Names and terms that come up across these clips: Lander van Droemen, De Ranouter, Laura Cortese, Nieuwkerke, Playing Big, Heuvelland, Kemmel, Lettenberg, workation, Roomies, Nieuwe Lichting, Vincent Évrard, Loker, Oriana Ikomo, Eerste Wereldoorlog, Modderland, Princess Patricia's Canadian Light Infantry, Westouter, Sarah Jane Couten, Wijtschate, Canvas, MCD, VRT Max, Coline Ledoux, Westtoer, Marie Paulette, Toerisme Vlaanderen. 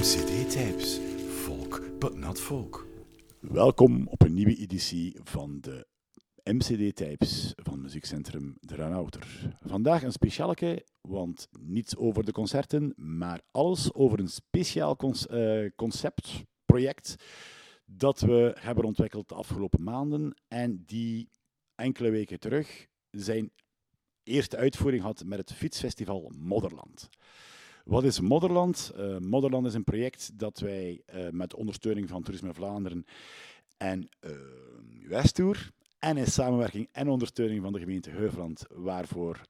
MCD types. Folk, but not folk. Welkom op een nieuwe editie van de MCD types van muziekcentrum De Ranouter. Vandaag een speciaalke, want niets over de concerten, maar alles over een speciaal conceptproject dat we hebben ontwikkeld de afgelopen maanden en die enkele weken terug zijn eerste uitvoering had met het fietsfestival Modderland. Wat is Modderland? Modderland is een project dat wij met ondersteuning van Toerisme Vlaanderen en Westtoer en in samenwerking en ondersteuning van de gemeente Heuvelland, waarvoor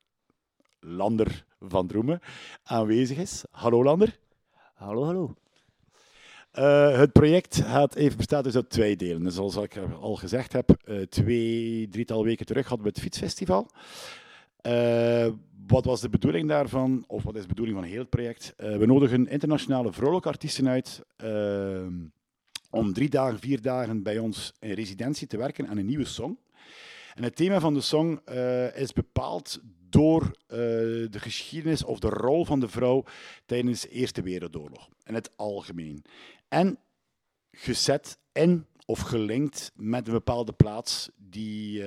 Lander van Droemen aanwezig is. Hallo Lander. Hallo, hallo. Het project bestaat dus uit twee delen. Dus zoals ik al gezegd heb, drietal weken terug hadden we het fietsfestival. Wat was de bedoeling daarvan, of wat is de bedoeling van heel het project? We nodigen internationale vrolijke artiesten uit om 3 dagen, 4 dagen bij ons in residentie te werken aan een nieuwe song. En het thema van de song is bepaald door de geschiedenis of de rol van de vrouw tijdens de Eerste Wereldoorlog, in het algemeen. En gezet in of gelinkt met een bepaalde plaats die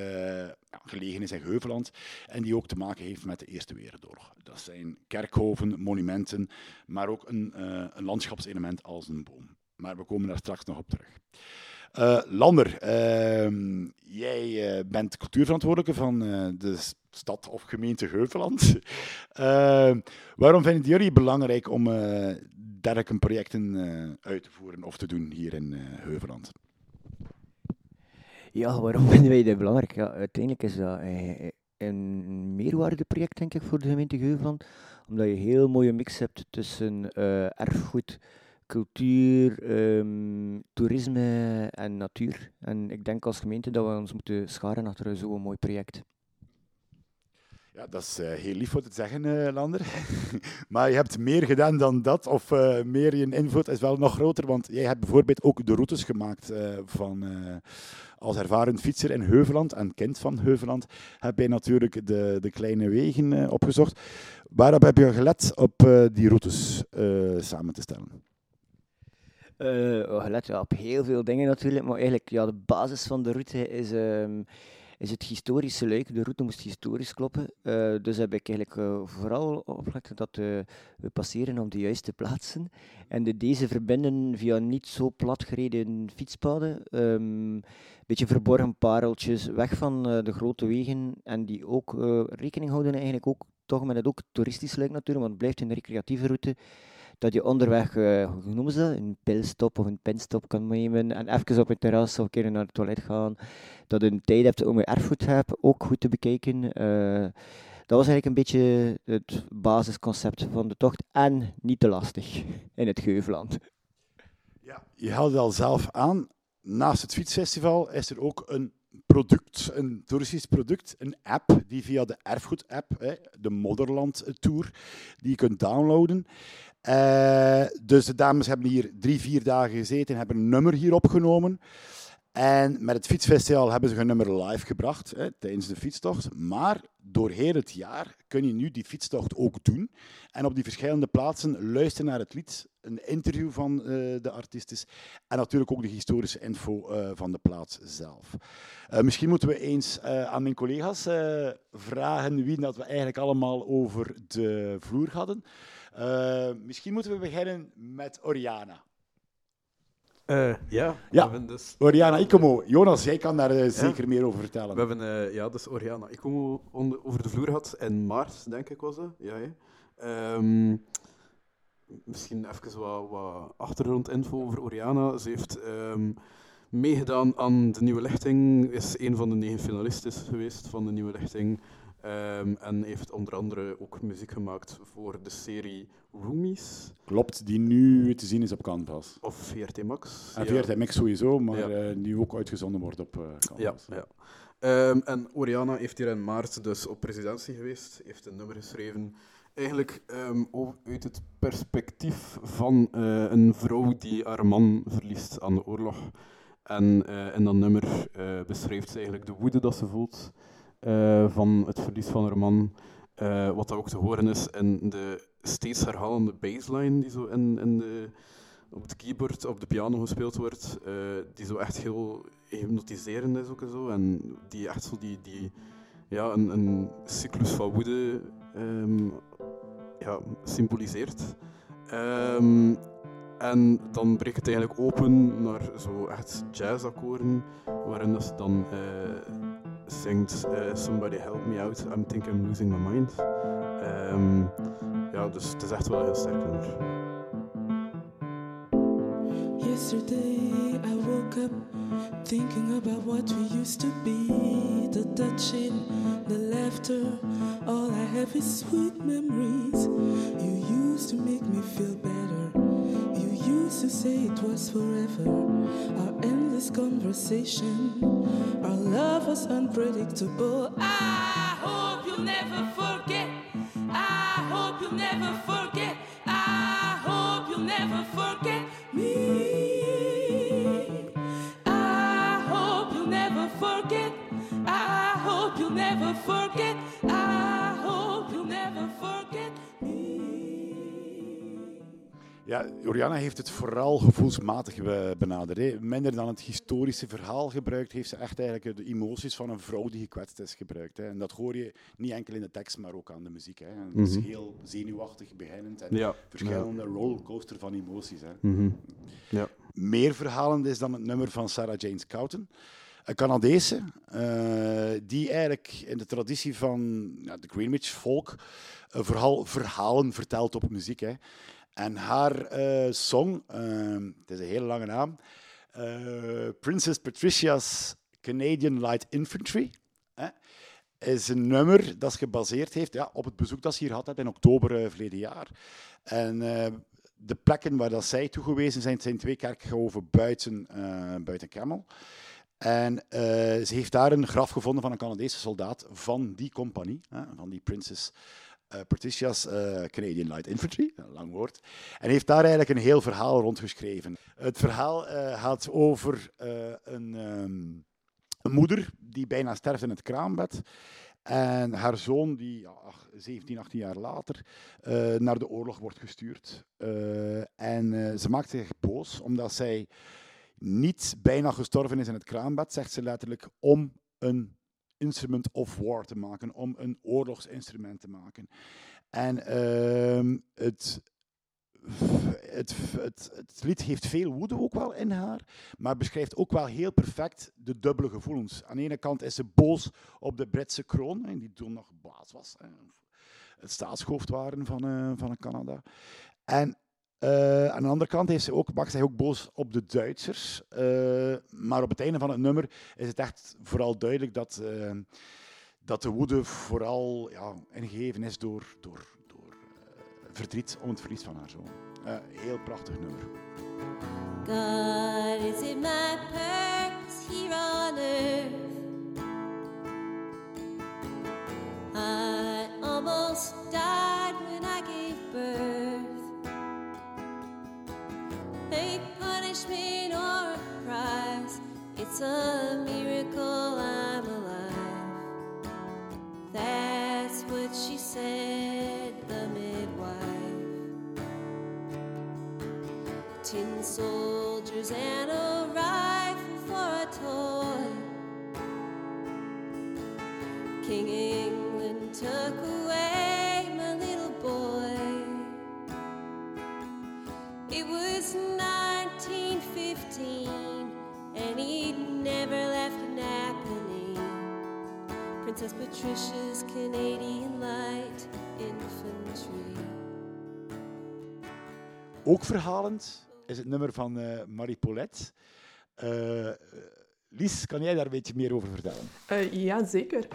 gelegen is in Heuvelland en die ook te maken heeft met de Eerste Wereldoorlog. Dat zijn kerkhoven, monumenten, maar ook een landschapselement als een boom. Maar we komen daar straks nog op terug. Lander, jij bent cultuurverantwoordelijke van de stad of gemeente Heuvelland. Waarom vinden jullie het belangrijk om dergelijke projecten uit te voeren of te doen hier in Heuvelland? Ja, waarom vinden wij dat belangrijk? Ja, uiteindelijk is dat een meerwaardeproject, denk ik, voor de gemeente Heuvelland. Omdat je een heel mooie mix hebt tussen erfgoed, cultuur, toerisme en natuur. En ik denk als gemeente dat we ons moeten scharen achter zo'n mooi project. Ja, dat is heel lief om te zeggen, Lander. Maar je hebt meer gedaan dan dat, of meer, je invloed is wel nog groter, want jij hebt bijvoorbeeld ook de routes gemaakt als ervaren fietser in Heuvelland, en kind van Heuvelland, heb jij natuurlijk de kleine wegen opgezocht. Waarop heb je gelet op die routes samen te stellen? Gelet op heel veel dingen natuurlijk, maar eigenlijk ja, de basis van de route is het historische luik. De route moest historisch kloppen. Dus heb ik eigenlijk vooral opgelet dat we passeren op de juiste plaatsen. En deze verbinden via niet zo platgereden fietspaden. Een beetje verborgen pareltjes, weg van de grote wegen. En die ook rekening houden eigenlijk ook, toch met het ook toeristisch luik natuurlijk, want het blijft een recreatieve route. Dat je onderweg, hoe noemen ze dat, een pilstop of een penstop kan nemen en even op het terras of een keer naar het toilet gaan. Dat je een tijd hebt om je erfgoed ook goed te bekijken. Dat was eigenlijk een beetje het basisconcept van de tocht en niet te lastig in het Heuvelland. Ja, je haalt het al zelf aan. Naast het fietsfestival is er ook een product, een toeristisch product, een app die via de erfgoed-app, de Modderland Tour, die je kunt downloaden. Dus de dames hebben hier 3-4 dagen gezeten, hebben een nummer hier opgenomen. En met het fietsfestival hebben ze hun nummer live gebracht tijdens de fietstocht. Maar doorheen het jaar kun je nu die fietstocht ook doen. En op die verschillende plaatsen luisteren naar het lied, een interview van de artiesten en natuurlijk ook de historische info van de plaats zelf. Misschien moeten we eens aan mijn collega's vragen wie dat we eigenlijk allemaal over de vloer hadden. Misschien moeten we beginnen met Oriana. Ja. Dus Oriana Ikomo. Jonas, jij kan daar zeker meer over vertellen. We hebben dus Oriana Ikomo over de vloer gehad in maart, denk ik was dat. Ja, ja. Misschien even wat achtergrondinfo over Oriana. Ze heeft meegedaan aan de Nieuwe Lichting, is een van de 9 finalisten geweest van de Nieuwe Lichting. En heeft onder andere ook muziek gemaakt voor de serie Roomies. Klopt, die nu te zien is op Canvas. Of VRT Max. En VRT Max sowieso, maar nu ook uitgezonden wordt op Canvas. Ja, ja. En Oriana heeft hier in maart dus op residentie geweest, heeft een nummer geschreven. Eigenlijk uit het perspectief van een vrouw die haar man verliest aan de oorlog. En in dat nummer beschrijft ze eigenlijk de woede dat ze voelt. Van het verlies van haar man, wat dat ook te horen is in de steeds herhalende bassline die zo in de op het keyboard, op de piano gespeeld wordt, die zo echt heel hypnotiserend is ook en zo. En die echt zo een cyclus van woede symboliseert. En dan breekt het eigenlijk open naar zo echt jazzakkoorden, waarin ze dan zingt Somebody Help Me Out, I'm Think I'm Losing My Mind. Dus het is echt wel heel sterk nummer. Yesterday I woke up thinking about what we used to be. The touching, the laughter, all I have is sweet memories. You used to make me feel better. You used to say it was forever. Our endless conversation, our love was unpredictable. I hope you never forget. I hope you never forget. I hope you never forget me. I hope you never forget. I hope you never forget. I hope you never forget me. Ja, Oriana heeft het vooral gevoelsmatig benaderd. Hè. Minder dan het historische verhaal gebruikt, heeft ze echt eigenlijk de emoties van een vrouw die gekwetst is gebruikt. Hè. En dat hoor je niet enkel in de tekst, maar ook aan de muziek. Hè. Het is heel zenuwachtig, beginnend en verschillende rollercoaster van emoties. Hè. Mm-hmm. Ja. Meer verhalend is dan het nummer van Sarah Jane Couten. Een Canadese, die eigenlijk in de traditie van de Greenwich folk vooral verhalen vertelt op muziek. Hè. En haar song, het is een hele lange naam, Princess Patricia's Canadian Light Infantry, is een nummer dat ze gebaseerd heeft op het bezoek dat ze hier had in oktober verleden jaar. En de plekken waar dat zij toegewezen zijn, zijn twee kerkhoven buiten Kemmel. En ze heeft daar een graf gevonden van een Canadese soldaat van die compagnie, van die Princess Patricia's Canadian Light Infantry, een lang woord, en heeft daar eigenlijk een heel verhaal rondgeschreven. Het verhaal gaat over een moeder die bijna sterft in het kraambed en haar zoon die 17, 18 jaar later naar de oorlog wordt gestuurd. En ze maakt zich boos omdat zij niet bijna gestorven is in het kraambed, zegt ze letterlijk, om een instrument of war te maken, om een oorlogsinstrument te maken. En het lied heeft veel woede ook wel in haar, maar beschrijft ook wel heel perfect de dubbele gevoelens. Aan de ene kant is ze boos op de Britse kroon, die toen nog baas was, het staatshoofd waren van Canada. En aan de andere kant heeft ze ook, mag zij ook boos op de Duitsers. Maar op het einde van het nummer is het echt vooral duidelijk dat de woede vooral ingegeven is door verdriet om het verlies van haar zoon. Heel prachtig nummer. God is in my purpose here on earth. I almost died when I gave birth. A punishment or a prize, it's a miracle I'm alive. That's what she said, the midwife. 10 soldiers and a rifle for a toy. King England took away my little boy. It was 1915, and he'd never left Napoli. Princess Patricia's Canadian Light Infantry. Ook verhalend is het nummer van Marie Paulette. Lies, kan jij daar een beetje meer over vertellen? Ja, zeker.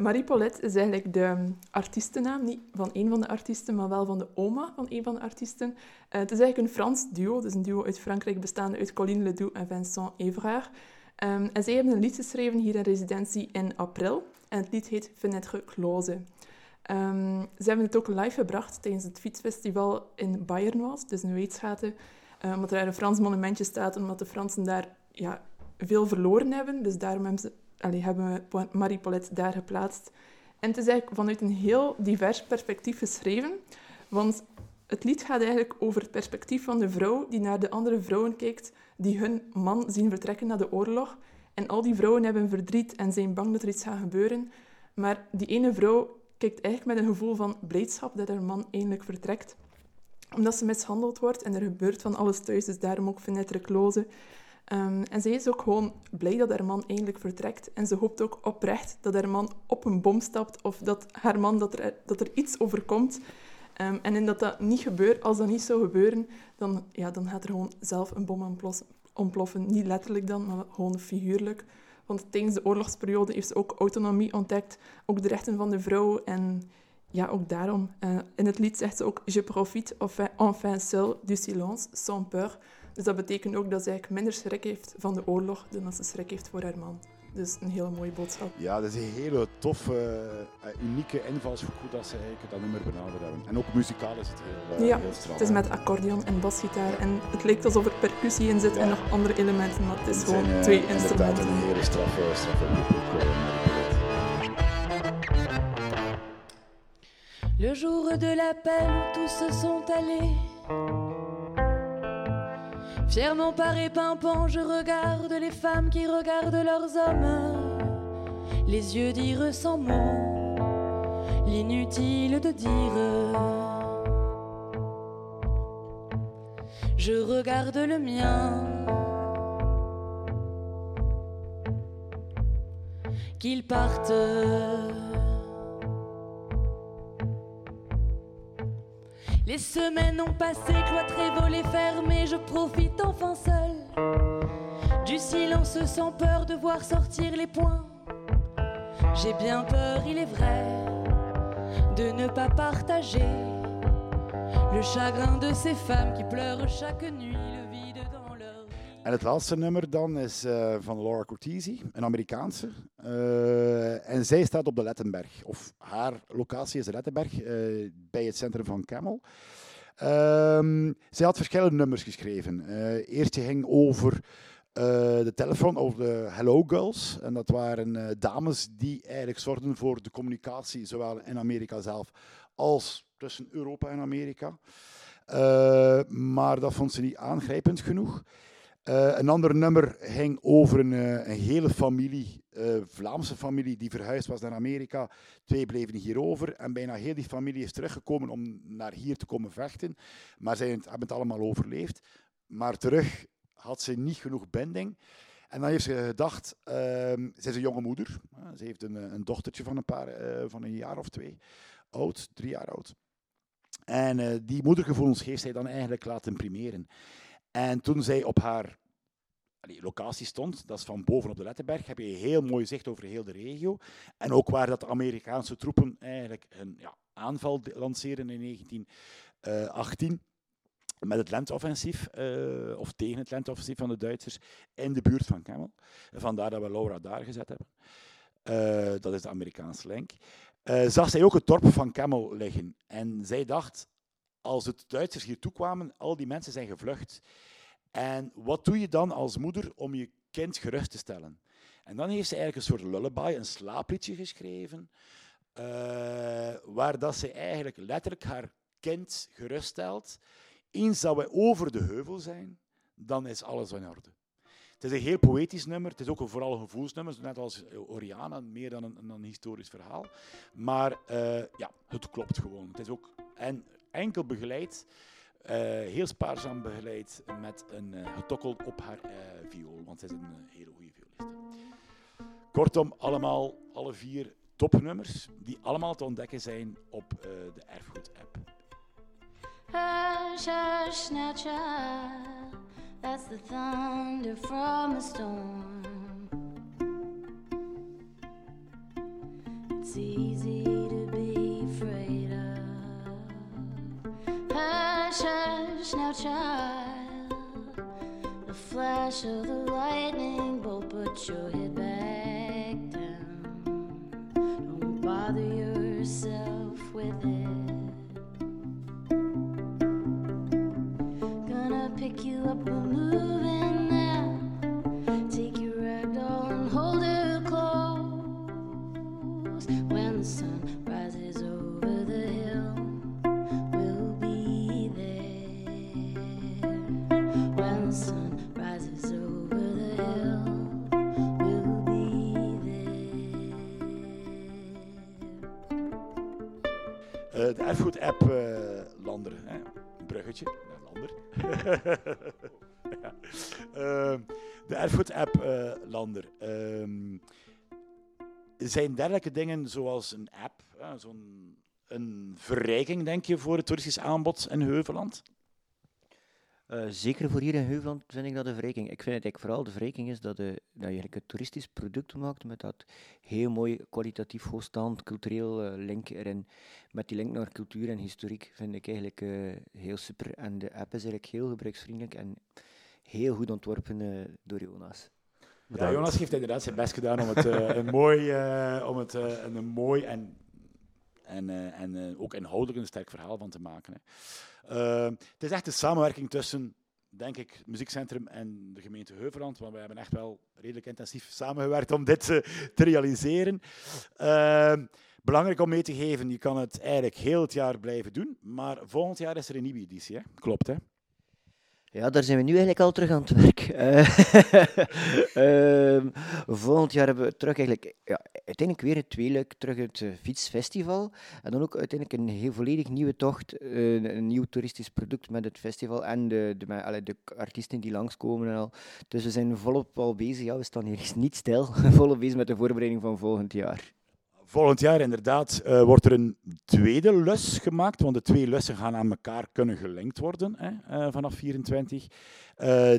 Marie Paulette is eigenlijk de artiestennaam, niet van een van de artiesten, maar wel van de oma van een van de artiesten. Het is eigenlijk een Frans duo, dus een duo uit Frankrijk bestaande uit Coline Ledoux en Vincent Évrard. En zij hebben een lied geschreven hier in residentie in april. En het lied heet Fenêtre Close. Ze hebben het ook live gebracht tijdens het fietsfestival in Bayern was, dus in Wijtschate. Omdat er een Frans monumentje staat, omdat de Fransen daar... veel verloren hebben, dus daarom hebben we Marie Paulette daar geplaatst. En het is eigenlijk vanuit een heel divers perspectief geschreven, want Het lied gaat eigenlijk over het perspectief van de vrouw die naar de andere vrouwen kijkt die hun man zien vertrekken na de oorlog. En al die vrouwen hebben verdriet en zijn bang dat er iets gaat gebeuren. Maar die ene vrouw kijkt eigenlijk met een gevoel van blijdschap dat haar man eindelijk vertrekt. Omdat ze mishandeld wordt en er gebeurt van alles thuis, dus daarom ook Finette Reclose. En zij is ook gewoon blij dat haar man eindelijk vertrekt. En ze hoopt ook oprecht dat haar man op een bom stapt of dat haar man dat er iets overkomt. En in dat niet gebeurt, als dat niet zou gebeuren, dan gaat er gewoon zelf een bom ontploffen. Niet letterlijk dan, maar gewoon figuurlijk. Want tijdens de oorlogsperiode heeft ze ook autonomie ontdekt, ook de rechten van de vrouw. En ja, ook daarom. In het lied zegt ze ook: Je profite enfin seul du silence, sans peur. Dus dat betekent ook dat ze eigenlijk minder schrik heeft van de oorlog dan dat ze schrik heeft voor haar man. Dus een hele mooie boodschap. Ja, dat is een hele toffe, unieke invalshoek dat ze eigenlijk dat nummer benaderd hebben. En ook muzikaal is het heel straal. Het is met accordeon en basgitaar. Ja. En het lijkt alsof er percussie in zit en nog andere elementen, maar het is gewoon twee instrumenten. Het is een hele straffe boek. Le jour de l'appel où tous se sont allés. Fièrement par et pimpant, je regarde les femmes qui regardent leurs hommes. Les yeux dire sans mots, l'inutile de dire. Je regarde le mien. Qu'ils partent. Les semaines ont passé, cloîtrés, volets fermés. Je profite enfin seul du silence sans peur de voir sortir les poings. J'ai bien peur, il est vrai, de ne pas partager le chagrin de ces femmes qui pleurent chaque nuit le vide dans leur. En het laatste nummer dan is van Laura Cortese, een Amerikaanse. En zij staat op de Lettenberg, of haar locatie is de Lettenberg, bij het centrum van Kemmel. Zij had verschillende nummers geschreven. Eerst ging over de telefoon, over de Hello Girls. En dat waren dames die eigenlijk zorgden voor de communicatie, zowel in Amerika zelf als tussen Europa en Amerika. Maar dat vond ze niet aangrijpend genoeg. Een ander nummer ging over een hele familie, Vlaamse familie, die verhuisd was naar Amerika. 2 bleven hierover en bijna heel die familie is teruggekomen om naar hier te komen vechten. Maar zij hebben het allemaal overleefd. Maar terug had ze niet genoeg binding. En dan heeft ze gedacht, zij is een jonge moeder. Ze heeft een dochtertje van een jaar of 2 oud, 3 jaar oud. En die moedergevoelens heeft zij dan eigenlijk laten primeren. En toen zij op haar locatie stond, dat is van boven op de Lettenberg, heb je heel mooi zicht over heel de regio. En ook waar dat de Amerikaanse troepen eigenlijk een aanval lanceren in 1918 met het lenteoffensief, of tegen het lenteoffensief van de Duitsers, in de buurt van Kemmel. Vandaar dat we Laura daar gezet hebben. Dat is de Amerikaanse link. Zag zij ook het dorp van Kemmel liggen. En zij dacht... Als de Duitsers hier toe kwamen, al die mensen zijn gevlucht. En wat doe je dan als moeder om je kind gerust te stellen? En dan heeft ze eigenlijk een soort lullaby, een slaapliedje geschreven, waar dat ze eigenlijk letterlijk haar kind gerust stelt. Eens dat wij over de heuvel zijn, dan is alles in orde. Het is een heel poëtisch nummer. Het is ook vooral een gevoelsnummer, net als Oriana, meer dan een historisch verhaal. Maar het klopt gewoon. Het is ook... Enkel begeleid, heel spaarzaam begeleid, met een getokkel op haar viool, want zij is een hele goede violiste. Kortom, alle 4 topnummers, die allemaal te ontdekken zijn op de Erfgoed-app. Hush, hush, now child, that's the thunder from a storm. It's easy to be afraid. Hush, hush, now child, the flash of the lightning bolt, put your head back down, don't bother yourself with it, gonna pick you up, we're moving now, take your ragdoll and hold her close, when the sun rises over the hill, be de erfgoed-app Landeren. Hè? Een bruggetje naar Lander. Ja. De erfgoed-app Lander. Zijn dergelijke dingen zoals een app, een verrijking, denk je, voor het toeristisch aanbod in Heuvelland? Zeker voor hier in Heuvelland vind ik dat een verrijking. Ik vind het eigenlijk vooral de verrijking is dat je eigenlijk een toeristisch product maakt met dat heel mooi kwalitatief hoogstaand cultureel link erin. Met die link naar cultuur en historiek vind ik eigenlijk heel super. En de app is eigenlijk heel gebruiksvriendelijk en heel goed ontworpen door Jonas. Ja, Jonas heeft inderdaad zijn best gedaan om het een mooi en ook inhoudelijk een sterk verhaal van te maken. Hè. Het is echt de samenwerking tussen, denk ik, het muziekcentrum en de gemeente Heuvelland, want we hebben echt wel redelijk intensief samengewerkt om dit te realiseren. Belangrijk om mee te geven, je kan het eigenlijk heel het jaar blijven doen, maar volgend jaar is er een nieuwe editie, hè? Klopt, hè? Ja, daar zijn we nu eigenlijk al terug aan het werk. Volgend jaar hebben we terug eigenlijk, ja, uiteindelijk weer het tweeluik, terug het fietsfestival. En dan ook uiteindelijk een heel volledig nieuwe tocht, een nieuw toeristisch product met het festival en de artiesten die langskomen en al. Dus we zijn volop al bezig, ja, we staan hier niet stil, volop bezig met de voorbereiding van volgend jaar. Volgend jaar inderdaad wordt er een tweede lus gemaakt, want de twee lussen gaan aan elkaar kunnen gelinkt worden, hè, vanaf 24.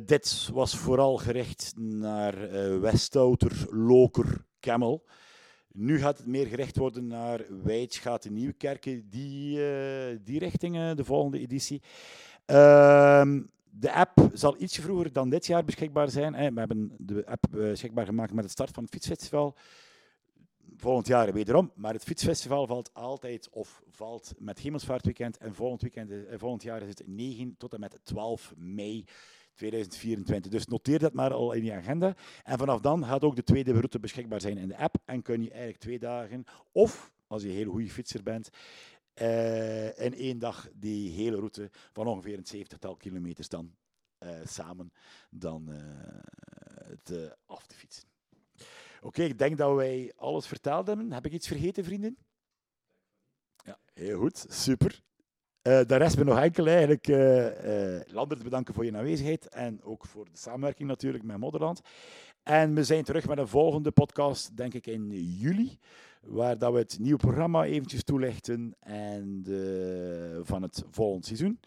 Dit was vooral gericht naar Westouter, Loker, Kemmel. Nu gaat het meer gericht worden naar Wijtschate, Nieuwkerke, die richting, de volgende editie. De app zal ietsje vroeger dan dit jaar beschikbaar zijn. Hè. We hebben de app beschikbaar gemaakt met het start van het fietsfestival. Volgend jaar wederom, maar het fietsfestival valt met Hemelsvaartweekend en volgend jaar is het 9 tot en met 12 mei 2024. Dus noteer dat maar al in je agenda. En vanaf dan gaat ook de tweede route beschikbaar zijn in de app en kun je eigenlijk 2 dagen, of als je een hele goede fietser bent, in 1 dag die hele route van ongeveer een 70-tal kilometers dan samen af te fietsen. Oké, ik denk dat wij alles vertaald hebben. Heb ik iets vergeten, vrienden? Ja, heel goed. Super. Daar rest me nog enkel eigenlijk Lander te bedanken voor je aanwezigheid en ook voor de samenwerking natuurlijk met Modderland. En we zijn terug met een volgende podcast, denk ik in juli, waar dat we het nieuwe programma eventjes toelichten en van het volgend seizoen.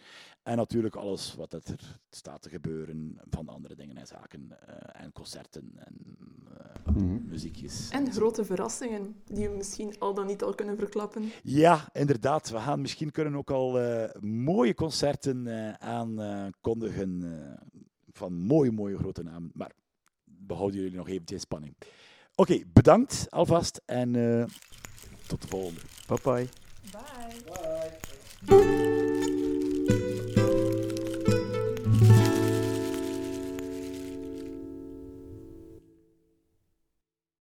En natuurlijk alles wat er staat te gebeuren van andere dingen en zaken en concerten en muziekjes. En grote verrassingen die we misschien al dan niet al kunnen verklappen. Ja, inderdaad. We gaan misschien kunnen ook al mooie concerten aankondigen van mooie grote namen. Maar we houden jullie nog even in spanning. Oké, bedankt alvast en tot de volgende. Bye. Bye. Bye.